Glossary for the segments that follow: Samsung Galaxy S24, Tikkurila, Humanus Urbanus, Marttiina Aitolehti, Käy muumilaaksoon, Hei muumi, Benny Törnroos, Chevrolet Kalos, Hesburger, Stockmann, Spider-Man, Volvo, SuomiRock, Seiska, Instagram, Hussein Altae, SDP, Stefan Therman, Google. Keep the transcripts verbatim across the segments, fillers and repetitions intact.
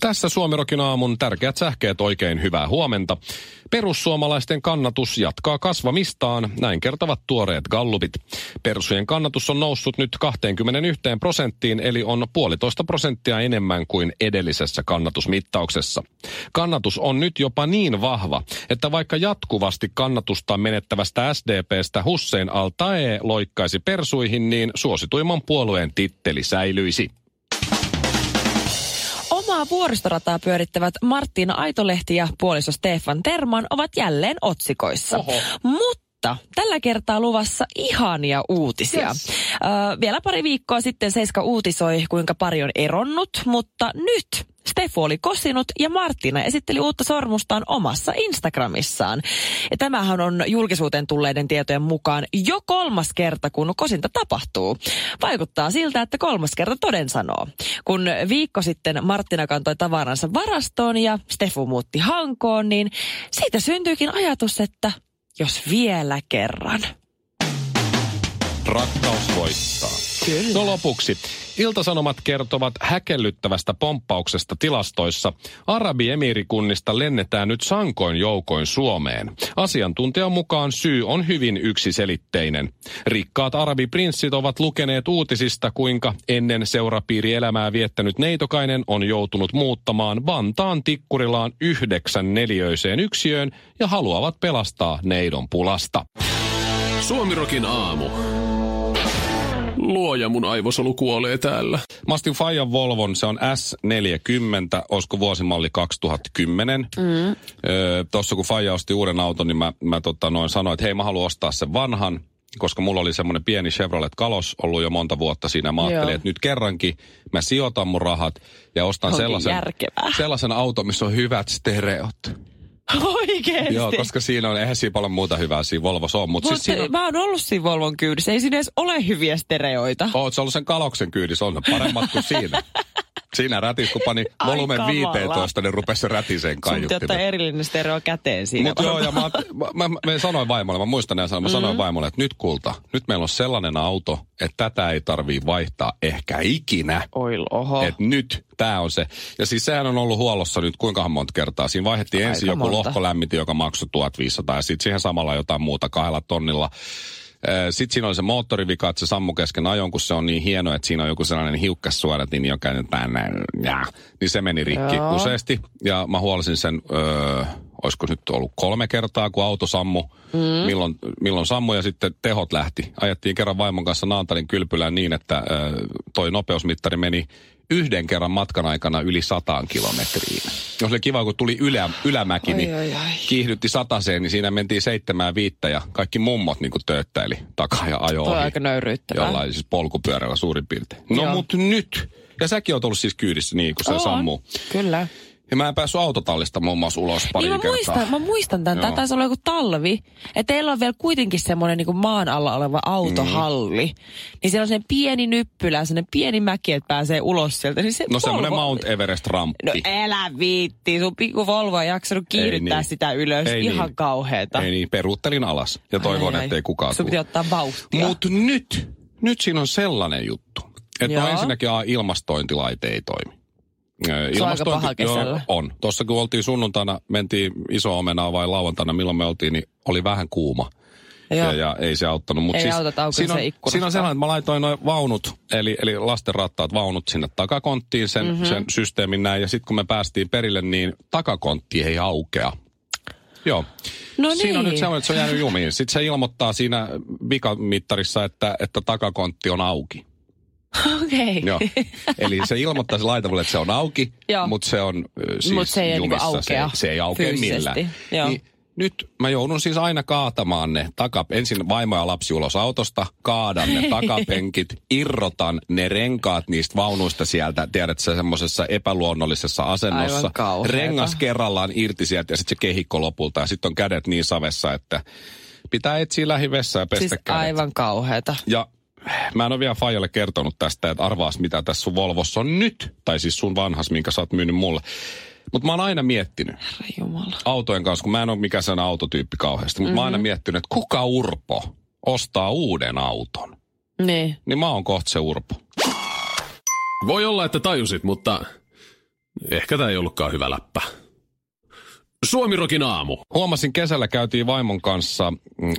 Tässä SuomiRokin aamun tärkeät sähkeet, oikein hyvää huomenta. Perussuomalaisten kannatus jatkaa kasvamistaan, näin kertovat tuoreet gallupit. Persujen kannatus on noussut nyt kaksikymmentäyksi prosenttiin, eli on puolitoista prosenttia enemmän kuin edellisessä kannatusmittauksessa. Kannatus on nyt jopa niin vahva, että vaikka jatkuvasti kannatusta menettävästä S D P:stä Hussein Altae loikkaisi persuihin, niin suosituimman puolueen titteli säilyisi. Omaa vuoristorataa pyörittävät Marttiina Aitolehti ja puoliso Stefan Therman ovat jälleen otsikoissa. Oho. Mutta tällä kertaa luvassa ihania uutisia. Yes. Öö, vielä pari viikkoa sitten Seiska uutisoi, kuinka pari on eronnut, mutta nyt Stefu oli kosinut ja Marttiina esitteli uutta sormustaan omassa Instagramissaan. Ja tämähän on julkisuuteen tulleiden tietojen mukaan jo kolmas kerta, kun kosinta tapahtuu. Vaikuttaa siltä, että kolmas kerta toden sanoo. Kun viikko sitten Marttiina kantoi tavaransa varastoon ja Stefu muutti Hankoon, niin siitä syntyykin ajatus, että jos vielä kerran. Rakkaus voittaa. Kyllä. No lopuksi. Iltasanomat kertovat häkellyttävästä pomppauksesta tilastoissa. Arabiemiirikunnista lennetään nyt sankoin joukoin Suomeen. Asiantuntijan mukaan syy on hyvin yksiselitteinen. Rikkaat arabiprinssit ovat lukeneet uutisista, kuinka ennen seurapiirielämää viettänyt neitokainen on joutunut muuttamaan Vantaan Tikkurilaan yhdeksän neliöiseen yksiöön ja haluavat pelastaa neidon pulasta. SuomiRokin aamu. Luoja, mun aivosolu kuolee täällä. Mä astin Fajan Volvon, se on S neljäkymmentä, olisiko vuosimalli kaksituhattakymmenen. Mm. Öö, tossa kun Faja osti uuden auton, niin mä, mä tota noin sanoin, että hei, mä haluan ostaa sen vanhan, koska mulla oli semmoinen pieni Chevrolet Kalos ollut jo monta vuotta siinä. Mä ajattelin, että nyt kerrankin mä sijoitan mun rahat ja ostan sellaisen, sellaisen auton, missä on hyvät stereot. Oikeesti? Joo, koska siinä on, eihän siinä paljon muuta hyvää siinä Volvossa ole. Mutta mut siis on, mä oon ollut siinä Volvon kyydissä, ei siinä edes ole hyviä stereoita. Oot sä ollut sen Kaloksen kyydissä, on paremmat kuin siinä. Siinä rätis, kun pani volumen viisitoista, niin rupesi se rätiseen kaiuttimen. Sun ottaa erillinen stereo käteen siinä. Mut joo, ja mä, mä, mä, mä sanoin vaimolle, mä muistan näin sanoa, mä mm-hmm. sanoin vaimolle, että nyt kulta, nyt meillä on sellainen auto, että tätä ei tarvii vaihtaa ehkä ikinä. Oil, oho. Että nyt tää on se. Ja siis sehän on ollut huollossa nyt kuinkahan monta kertaa. Siinä vaihdettiin aika ensin joku monta. Lohkolämmiti, joka maksoi tuhatviisisataa, ja sitten siihen samalla jotain muuta kahdella tonnilla. Sitten siinä oli se moottorivika, että se sammu kesken ajon, kun se on niin hieno, että siinä on joku sellainen hiukkassuodat, niin joka käytetään näin, jää, niin se meni rikki Joo. useasti. Ja mä huolisin sen, öö, olisiko nyt ollut kolme kertaa, kun auto sammu, mm. milloin, milloin sammu ja sitten tehot lähti. Ajettiin kerran vaimon kanssa Naantalin kylpylään niin, että öö, toi nopeusmittari meni yhden kerran matkan aikana yli sataan kilometriin. Jos oli kiva, kun tuli ylä, ylämäki, niin ai, ai, ai. kiihdytti sataseen, niin siinä mentiin seitsemään viittä ja kaikki mummot niin kuin tööttäili takaa ja ajoi. Toi on aika nöyryyttävää. Jollain siis polkupyörällä suurin piirtein. No Joo. mut nyt. Ja säkin oot ollut siis kyydissä niin, kun se Oon. sammuu. Kyllä. Ja mä en päässyt autotallista muun muassa ulos pari niin, kertaa. Muistan, mä muistan tämän. Tämä taisi olla joku talvi. Ja teillä on vielä kuitenkin semmoinen niin kuin maan alla oleva autohalli. Mm. Niin siellä on semmoinen pieni nyppylä, semmoinen pieni mäki, että pääsee ulos sieltä. Niin se no Volvo, semmoinen Mount Everest-ramppi. No elä viitti. Sun pikku Volvo on jaksanut kiihdyttää niin. sitä ylös. Ei Ihan niin. kauheeta. Ei niin. Peruuttelin alas. Ja toivon, ettei kukaan tule. Sun piti ottaa vauhtia. Mut nyt, nyt siinä on sellainen juttu. Että no ensinnäkin a, ilmastointilaite ei toimi. Se on aika paha kesällä. On. Tuossa kun oltiin sunnuntaina, mentiin iso omenaa vai lauantaina, milloin me oltiin, niin oli vähän kuuma. Ja, ja ei se auttanut. Mut ei siis, autot aukeaa se ikkuna. Siinä on sellainen, että mä laitoin noin vaunut, eli, eli lasten rattaat vaunut sinne takakonttiin, sen, mm-hmm. sen systeemin näin. Ja sitten kun me päästiin perille, niin takakontti ei aukea. Joo. No niin. Siinä on nyt sellainen, että se on jäänyt jumiin. Sitten se ilmoittaa siinä vikamittarissa, että, että takakontti on auki. Okei. Okay. Eli se ilmoittaa se laitavalle, että se on auki, mutta se on siis mut se ei jumissa. Niinku aukea, se, se ei aukea millään. Niin, nyt mä joudun siis aina kaatamaan ne takap... Ensin vaimo ja lapsi ulos autosta, kaadan ne takapenkit, irrotan ne renkaat niistä vaunuista sieltä, tiedät sä, semmoisessa epäluonnollisessa asennossa. Rengas kerrallaan irti sieltä ja sitten se kehikko lopulta ja sitten on kädet niin savessa, että pitää etsiä lähivessaa ja pestä siis kädet. Aivan kauheeta. Ja mä en ole vielä faijalle kertonut tästä, että arvaas mitä tässä sun Volvossa on nyt, tai siis sun vanhas, minkä sä oot myynyt mulle. Mutta mä oon aina miettinyt Jumala. autojen kanssa, kun mä en ole mikään sen autotyyppi kauheasti, mutta mm-hmm. mä oon aina miettinyt, että kuka urpo ostaa uuden auton. Niin. Niin mä oon kohta se urpo. Voi olla, että tajusit, mutta ehkä tää ei ollutkaan hyvä läppä. SuomiRokin aamu. Huomasin, kesällä käytiin vaimon kanssa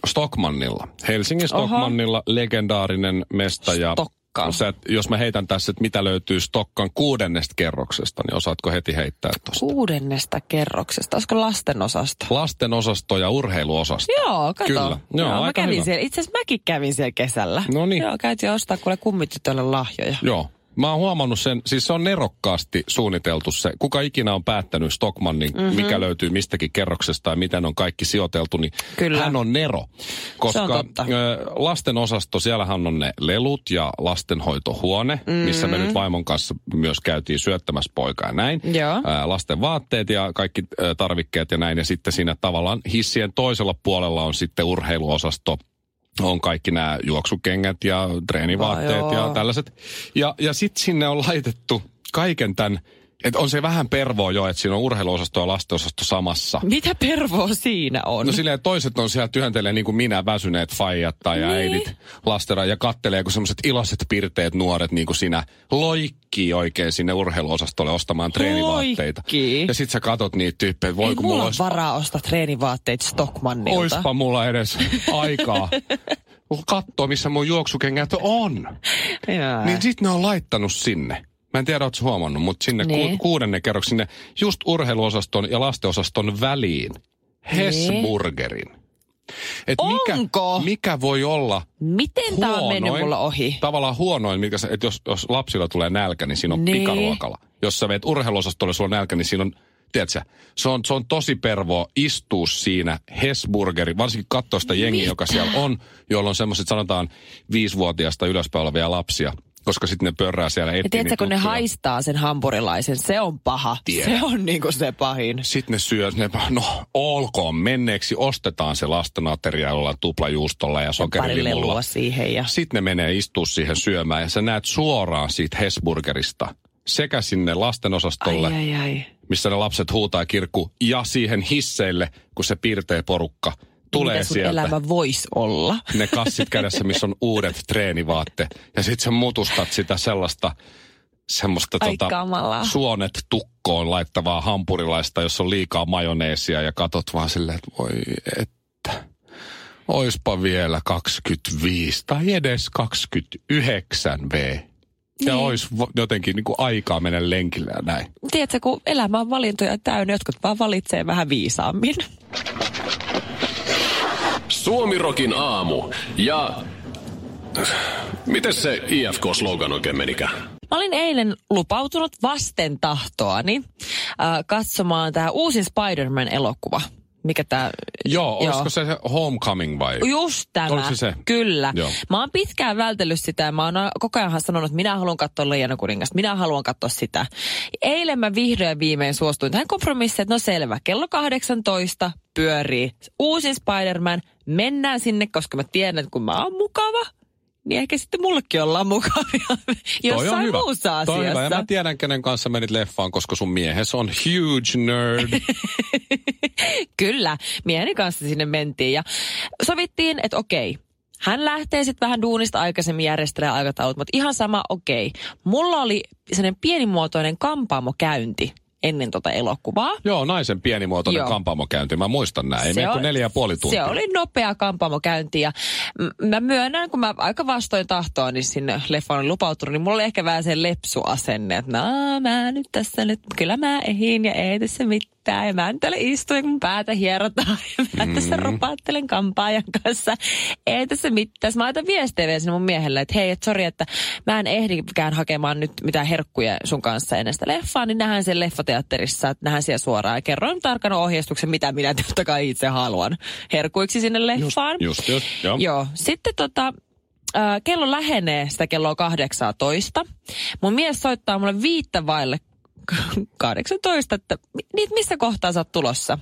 Stockmannilla. Helsingin Stockmannilla, Oho. legendaarinen mesta ja... Stock- Sä, jos mä heitän tässä, että mitä löytyy Stockan kuudennesta kerroksesta, niin osaatko heti heittää tuosta? Kuudennesta kerroksesta? Olisiko lastenosasto? Lastenosasto ja urheiluosasto. Joo, kato. Kyllä. Joo, Joo, mä kävin siellä. Itse asiassa mäkin kävin siellä kesällä. No niin. Joo, käytiin ostaa kuule kummitytölle lahjoja. Joo. Mä oon huomannut sen, siis se on nerokkaasti suunniteltu se, kuka ikinä on päättänyt Stockmannin, mm-hmm. mikä löytyy mistäkin kerroksesta ja miten on kaikki sijoiteltu, niin Kyllä. hän on nero. Koska lasten osasto, siellähän on ne lelut ja lastenhoitohuone, mm-hmm. missä me nyt vaimon kanssa myös käytiin syöttämässä poikaa ja näin. Joo. Lasten vaatteet ja kaikki tarvikkeet ja näin, ja sitten siinä tavallaan hissien toisella puolella on sitten urheiluosasto. On kaikki nämä juoksukengät ja treenivaatteet oh, ja tällaiset. Ja, ja sitten sinne on laitettu kaiken tämän, että on se vähän pervoa jo, että siinä on urheiluosasto ja lastenosasto samassa. Mitä pervoa siinä on? No silleen toiset on siellä työntelee niin kuin minä, väsyneet faijat tai niin. äidit lastera ja kattelee, kun semmoiset iloiset pirteet nuoret niin kuin sinä loikkii oikein sinne urheiluosastolle ostamaan treenivaatteita. Loikkii. Ja sit sä katot niitä tyyppejä. Voi, ei kun mulla, mulla olisi... varaa ostaa treenivaatteet Stockmannilta. Oispa mulla edes aikaa. Katsoa, missä mun juoksukengät on. Jaa. Niin sit ne on laittanut sinne. Mä en tiedä, ootko huomannut, mutta sinne niin. ku, kuudennen kerroksen, sinne just urheiluosaston ja lastenosaston väliin, Hesburgerin. Et Onko? Mikä, mikä voi olla Miten huonoin, tää on mennyt mulla ohi? Tavallaan huonoin, että jos, jos lapsilla tulee nälkä, niin siinä on niin. pikaruokala. Jos sä veet urheiluosastolle, sulla on nälkä, niin siinä on, tiedätkö, se on, se on tosi pervoa istua siinä Hesburgerin, varsinkin katsoa sitä jengiä, Mitä? joka siellä on, jolla on semmoiset, sanotaan, viisivuotiaasta ylöspäin olevia lapsia. Koska sitten ne pörrää siellä etsiä. Ja tiedätkö, kun ne haistaa sen hampurilaisen, se on paha. Tiedän. Se on niinku se pahin. Sitten ne syö, ne, no olkoon menneeksi, ostetaan se lastenateria jollain tuplajuustolla ja sokerilimulla. Ja... Sitten ne menee istua siihen syömään ja sä näet suoraan siitä Hesburgerista sekä sinne lastenosastolle, ai, ai, ai. missä ne lapset huutaa kirkku, ja siihen hisseille, kun se pirtee porukka. Tulee sieltä. Elämä voisi olla. Ne kassit kädessä, missä on uudet treenivaatteet. Ja sit sä mutustat sitä sellaista, semmoista tota, suonet tukkoon laittavaa hampurilaista, jossa on liikaa majoneesia. Ja katot vaan silleen, että voi että, oispa vielä kaksikymmentäviisi tai edes kaksikymmentäyhdeksän vuotta. Ja niin. olisi jotenkin niin kuin aikaa mennä lenkillä ja näin. Tiedätkö, kun elämä on valintoja täynnä, jotkut vaan valitsee vähän viisaammin. SuomiRokin aamu ja... Mites se I F K-slogan oikein menikään? Mä olin eilen lupautunut vasten tahtoani äh, katsomaan tää uusin Spider-Man-elokuva. Mikä tää... Joo, joo. Olisiko se Homecoming vai? Just tämä. Oliko se se? Kyllä. Joo. Mä oon pitkään vältellyt sitä ja mä oon koko ajan sanonut, että minä haluan katsoa Leijanonkuningasta. Minä haluan katsoa sitä. Eilen mä vihdoin viimein suostuin tähän kompromissiin, että no selvä, kello kahdeksantoista pyörii uusin Spider-Man. Mennään sinne, koska mä tiedän, että kun mä oon mukava, niin ehkä sitten mullekin ollaan mukavia jossain muussa asiassa. Toi on hyvä. Ja mä tiedän, kenen kanssa menit leffaan, koska sun miehes on huge nerd. Kyllä, mieheni kanssa sinne mentiin ja sovittiin, että okei, hän lähtee sitten vähän duunista aikaisemmin järjestelemään aikataulut, mutta ihan sama okei. Mulla oli sellainen pienimuotoinen kampaamokäynti ennen tota elokuvaa. Joo, naisen pienimuotoinen Joo. kampaamokäynti. Mä muistan näin. Ei mene kuin neljä ja puoli tuntia. Se oli nopea kampaamokäynti ja mä myönnän, kun mä aika vastoin tahtoa, niin sinne leffaan oli lupautunut, niin mulla oli ehkä vähän se lepsuasenne, että no mä nyt tässä nyt, kyllä mä ehin ja ei tässä mitään. että emäntälle istuin, kun päätä hierotaan. Ja mä mm. tässä rupaattelen kampaajan kanssa. Ei tässä mitään. Mä laitan viestejä vielä sinne mun miehelle, että hei, et sori, että mä en ehdikään hakemaan nyt mitään herkkuja sun kanssa ennen sitä leffaa, niin nähdään sen leffateatterissa, että nähdään siellä suoraan. Ja kerron tarkan ohjeistuksen, mitä minä totta kai itse haluan herkuiksi sinne leffaan. Just, just, just, joo. Joo. Sitten tota... kello lähenee sitä kelloa kahdeksantoista. Mun mies soittaa mulle viittä vaille kahdeksantoista, että niitä missä kohtaa sä oot tulossa?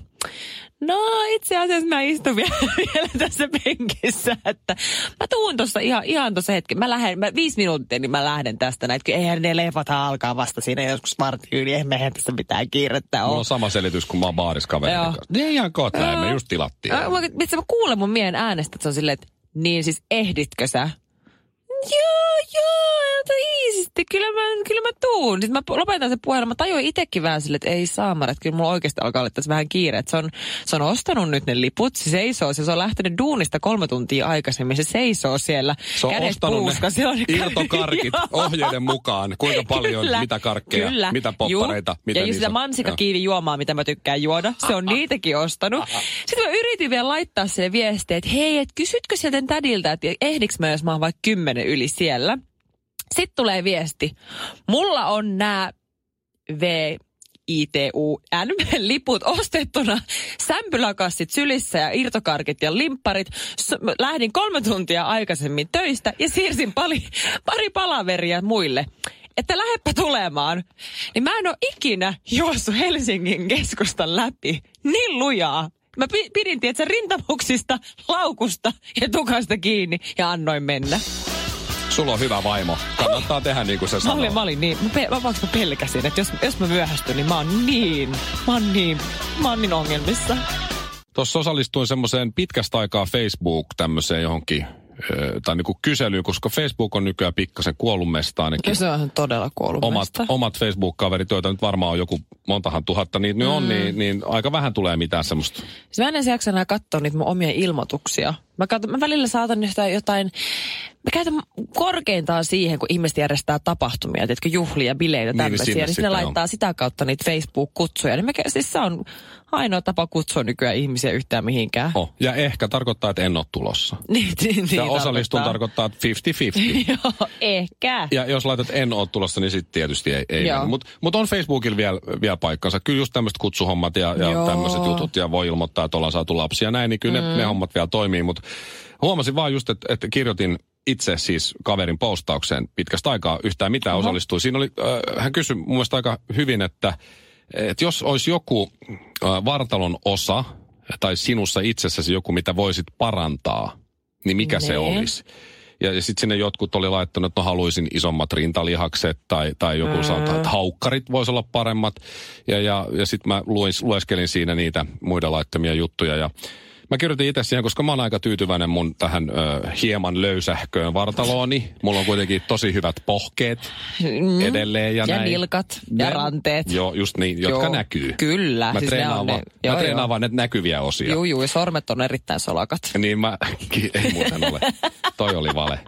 No itse asiassa mä istun vielä, vielä tässä penkissä, että mä tuun tuossa ihan, ihan tuossa hetken. Mä lähden, mä, viisi minuuttia, niin mä lähden tästä näin. Eihän ne leffathan alkaa vasta siinä joskus vartin yli, eihän mehän tässä mitään kiirettä ole. Mulla on sama selitys, kun mä oon baarissa kaverin kanssa. Ne ihan kohta näin, me just tilattiin. Mä kuulen mun miehen äänestä, että se on silleen, että niin siis ehditkö sä? Joo, joo, että iisisti, kyllä mä, kyllä mä tuun. Sitten mä lopetan sen puhelun, mä tajuin itsekin vähän silleen, että ei saamari, että kyllä mulla oikeasti alkaa olla tässä vähän kiire. Että se on, se on ostanut nyt ne liput, se seisoo, se on lähtenyt duunista kolme tuntia aikaisemmin, se seisoo siellä. Se on kädet ostanut puuska, ne on irtokarkit ohjeiden mukaan, kuinka paljon, kyllä, mitä karkkeja, kyllä, mitä poppareita, juu, mitä ja niissä. Ja sitä mansikkakiivi juomaa, mitä mä tykkään juoda, se on niitäkin ostanut. Sitten mä yritin vielä laittaa sille viestiä, että hei, et kysytkö sieltä tädiltä, että ehdiks mä, jos mä oon vaikka kymmenen yli siellä. Sitten tulee viesti. Mulla on nämä V I T U N-liput ostettuna, sämpyläkassit sylissä ja irtokarkit ja limpparit. Lähdin kolme tuntia aikaisemmin töistä ja siirsin pari, pari palaveria muille. Että lähdepä tulemaan. Niin mä en ole ikinä juossut Helsingin keskustan läpi niin lujaa. Mä pidin, tietsä, rintamuksista, laukusta ja tukasta kiinni ja annoin mennä. Sulla on hyvä vaimo. Kannattaa oh. tehdä niin kuin se sanoo. Mä olin, mä olin niin. Mä, pe- mä, mä pelkäsin, että jos, jos mä myöhästyn, niin mä oon niin. Mä oon niin. Mä oon niin ongelmissa. Tuossa osallistuin semmoiseen pitkästä aikaa Facebook tämmöiseen johonkin tai niinku kyselyyn, koska Facebook on nykyään pikkasen kuollut mesta ainakin. Ja se on todella kuollut omat, omat Facebook-kaverit, joita nyt varmaan on joku montahan tuhatta, niitä nyt mm. on, niin, niin aika vähän tulee mitään semmoista. Mä en ensi jaksa enää katsoa niitä mun omia ilmoituksia. Mä, katson, mä välillä saatan jotain, mä käytän korkeintaan siihen, kun ihmiset järjestää tapahtumia, tiedätkö, juhlia, bileitä, tämmöisiä, niin, niin sinne laittaa on sitä kautta niitä Facebook-kutsuja. Niin mä, siis se on ainoa tapa kutsua nykyään ihmisiä yhtään mihinkään. Oh. Ja ehkä tarkoittaa, että en ole tulossa. niin, niin, ja osallistun tarkoittaa, että viisikymmentä viisikymmentä. Joo, ehkä. Ja jos laitat en ole tulossa, niin sitten tietysti ei. ei Mutta mut on Facebookilla vielä, vielä paikkansa. Kyllä just tämmöiset kutsuhommat ja, ja tämmöiset jutut, ja voi ilmoittaa, että ollaan saatu lapsia näin, niin kyllä mm. ne, ne hommat vielä toimii, mutta huomasin vaan just, että, että kirjoitin itse siis kaverin postaukseen pitkästä aikaa yhtään mitään osallistui. Siinä oli, äh, hän kysyi mun mielestä aika hyvin, että, että jos olisi joku äh, vartalon osa tai sinussa itsessäsi joku, mitä voisit parantaa, niin mikä nee. se olisi? Ja, ja sitten sinne jotkut oli laittanut, että no haluaisin isommat rintalihakset tai, tai joku mm. sanotaan, että haukkarit voisi olla paremmat. Ja, ja, ja sitten mä lues, lueskelin siinä niitä muiden laittamia juttuja ja mä kirjoitin itse siihen, koska mä oon aika tyytyväinen mun tähän ö, hieman löysähköön vartalooni. Mulla on kuitenkin tosi hyvät pohkeet mm. edelleen ja, ja näin. Ja nilkat ja ranteet. Joo, just niin, jotka joo. näkyy. Kyllä. Mä siis treenaan, ne on ne, joo, mä treenaan vaan näitä näkyviä osia. Juu, juu, ja sormet on erittäin solakat. Niin mä, ei muuten ole. Toi oli vale.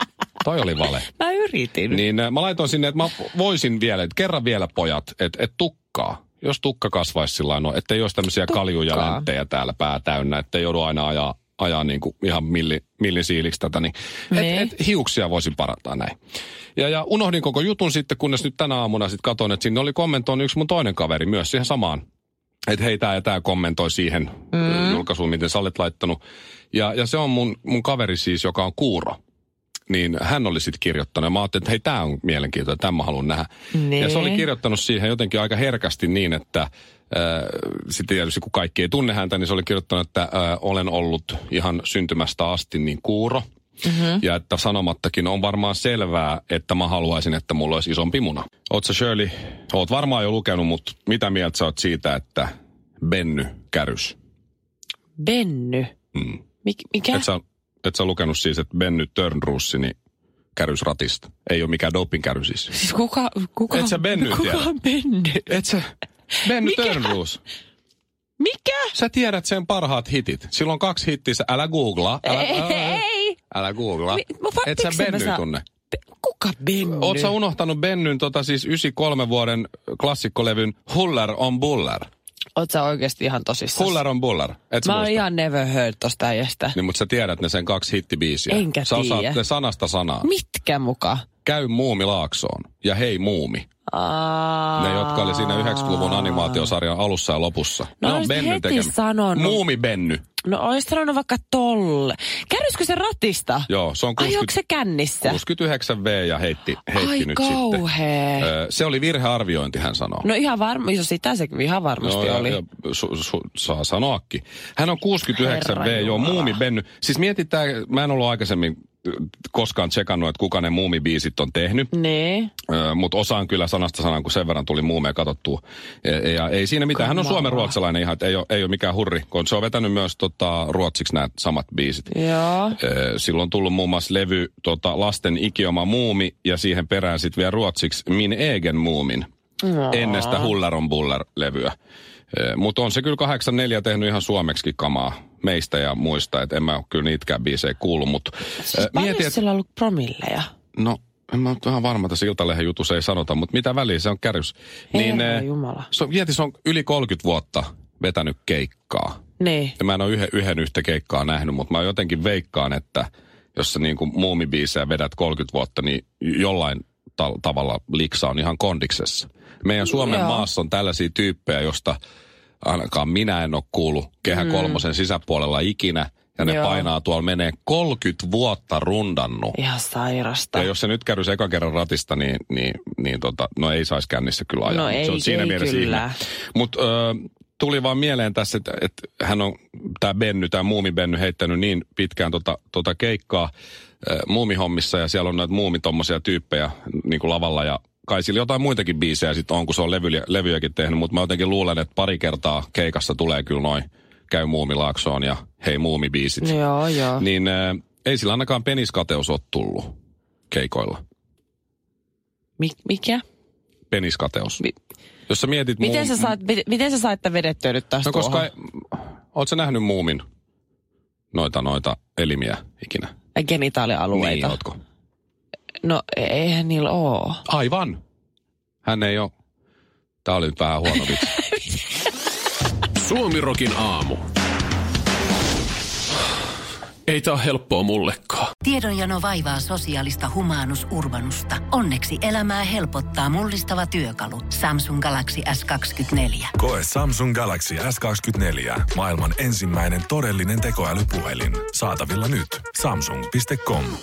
Toi oli vale. Mä yritin. Niin mä laitoin sinne, että mä voisin vielä, että kerran vielä pojat, että et tukkaa. Jos tukka kasvaisi sillä no, ettei olisi tämmöisiä tukkaa. Kaljuja länttejä täällä pää täynnä, ettei joudu aina ajaa, ajaa niin kuin ihan milli, millisiiliksi tätä, niin et, et hiuksia voisin parantaa näin. Ja, ja unohdin koko jutun sitten, kunnes nyt tänä aamuna sitten katsoin, että sinne oli kommentoinut yksi mun toinen kaveri myös siihen samaan. Että hei, tää ja tää kommentoi siihen mm. julkaisuun, miten sä olet laittanut. Ja, ja se on mun, mun kaveri siis, joka on kuuro. Niin hän oli sitten kirjoittanut. Mä ajattelin, että hei, tää on mielenkiintoinen, tämän mä haluan nähdä. Nee. Ja se oli kirjoittanut siihen jotenkin aika herkästi niin, että äh, sitten tietysti kun kaikki ei tunne häntä, niin se oli kirjoittanut, että äh, olen ollut ihan syntymästä asti niin kuuro. Mm-hmm. Ja että sanomattakin on varmaan selvää, että mä haluaisin, että mulla olisi isompi muna. Oot sä Shirley, oot varmaan jo lukenut, mutta mitä mieltä sä oot siitä, että Benny kärys? Benny? Mm. Mik- mikä? Et sä, Et sä lukenut siis, että Benny Törnroos niin kärysratista. Ei ole mikään dopingkäry siis. Siis kuka, kuka, Et sä Benny kuka tiedä. on Benny? Et sä Benny Törnroos. Mikä? Sä tiedät sen parhaat hitit. Sillä on kaksi hittiä. Älä googlaa. Älä, älä, älä googlaa. Et sä Benny saa... tunne. Kuka Benny? Oot sä unohtanut Bennyn tota siis yhdeksänkymmentäkolme vuoden klassikkolevyn Huller on Buller? Oot sä oikeesti ihan tosissaan? Huller on Buller. Et mä oon ihan never heard tosta äijästä. Niin, mutta sä tiedät ne sen kaksi hittibiisiä. Enkä sä tiedä. Sä osaat ne sanasta sanaa. Mitkä muka? Käy muumilaaksoon ja Hei muumi. Aa. Ne, jotka oli siinä yhdeksänkymmentäluvun animaatiosarjan alussa ja lopussa. No, ne on Benny tekemä. Sanonut. Muumi Benny. No olis sanonut vaikka tolle. Kärryskö se ratista? Joo, se on kuusikymmentä, ai, se kännissä? kuusikymmentäyhdeksän vuotta ja heitti, heitti ai, nyt kauhea. Sitten. Öö, se oli virhearviointi, hän sanoo. No ihan varmasti, sitä se ihan varmasti no, oli. Ja, ja, su, su, saa sanoakin. Hän on kuusikymmentäyhdeksän vuotta, joo, Muumi Benny. Siis mietitään, mä en ollut aikaisemmin koskaan tsekannut, että kuka ne muumibiisit on tehnyt. Nee. Öö, mutta osaan kyllä sanasta sanaan, kun sen verran tuli muumeja katsottua. E- ja ei siinä mitään. Hän on suomenruotsalainen ihan, että ei ole, ei ole mikään hurri, kun se on vetänyt myös tota, ruotsiksi nämä samat biisit. Joo. Öö, silloin on tullut muun muassa levy tota, Lasten ikioma muumi ja siihen perään sitten vielä ruotsiksi Min egen muumin. No. Ennestä Huller on Buller-levyä. Öö, mutta on se kyllä kahdeksankymmentäneljä tehnyt ihan suomeksi kamaa meistä ja muista, että en mä kyllä niitäkään biisejä kuulu, mutta siis mietin, että sillä on ollut promilleja? No, en mä ole ihan varma, tässä Iltalehden jutussa ei sanota, mutta mitä väliä, se on kärjys. Niin, jumala. So, mieti, se on yli kolmekymmentä vuotta vetänyt keikkaa. Niin. Ja mä en ole yhden, yhden yhtä keikkaa nähnyt, mutta mä jotenkin veikkaan, että jos sä niin kuin muumibiisejä vedät kolmekymmentä vuotta, niin jollain ta- tavalla liksa on ihan kondiksessa. Meidän Suomen Joo. maassa on tällaisia tyyppejä, josta ainakaan minä en ole kuullut Kehän mm. kolmosen sisäpuolella ikinä. Ja ne Joo. painaa tuolla menee kolmekymmentä vuotta rundannut. Ihan sairasta. Ja jos se nyt käydys eka kerran ratista, niin, niin, niin tota, no ei saisi kännissä kyllä ajaa. No ei, se on siinä ei mielessä kyllä. Mutta tuli vaan mieleen tässä, että et hän on tämä Benny, tämä muumi Benny heittänyt niin pitkään tota, tota keikkaa ö, muumihommissa. Ja siellä on näitä muumi tommosia tyyppejä niin kuin lavalla ja kai sillä jotain muitakin biisejä sitten on, kun se on levyjä, levyjäkin tehnyt, mutta mä jotenkin luulen, että pari kertaa keikassa tulee kyllä noin Käy muumilaaksoon ja Hei muumibiisit. Joo, joo. Niin ä, ei sillä ainakaan peniskateus ole tullut keikoilla. Mik, mikä? Peniskateus. Mi- Jos sä mietit miten, muum- sä saat, miten sä saat tämän vedettyä nyt tästä? No koska, ei, oot sä nähnyt muumin noita noita elimiä ikinä? Genitaalialueita. Niin, ootko? No, eihän niillä oo. Aivan. Hän ei oo. Tää oli nyt vähän huono vitsi. SuomiRokin aamu. Ei tää ole helppoa mullekaan. Tiedonjano vaivaa sosiaalista humanus urbanusta. Onneksi elämää helpottaa mullistava työkalu. Samsung Galaxy S kaksikymmentäneljä. Koe Samsung Galaxy S kaksikymmentäneljä. Maailman ensimmäinen todellinen tekoälypuhelin. Saatavilla nyt. samsung piste com.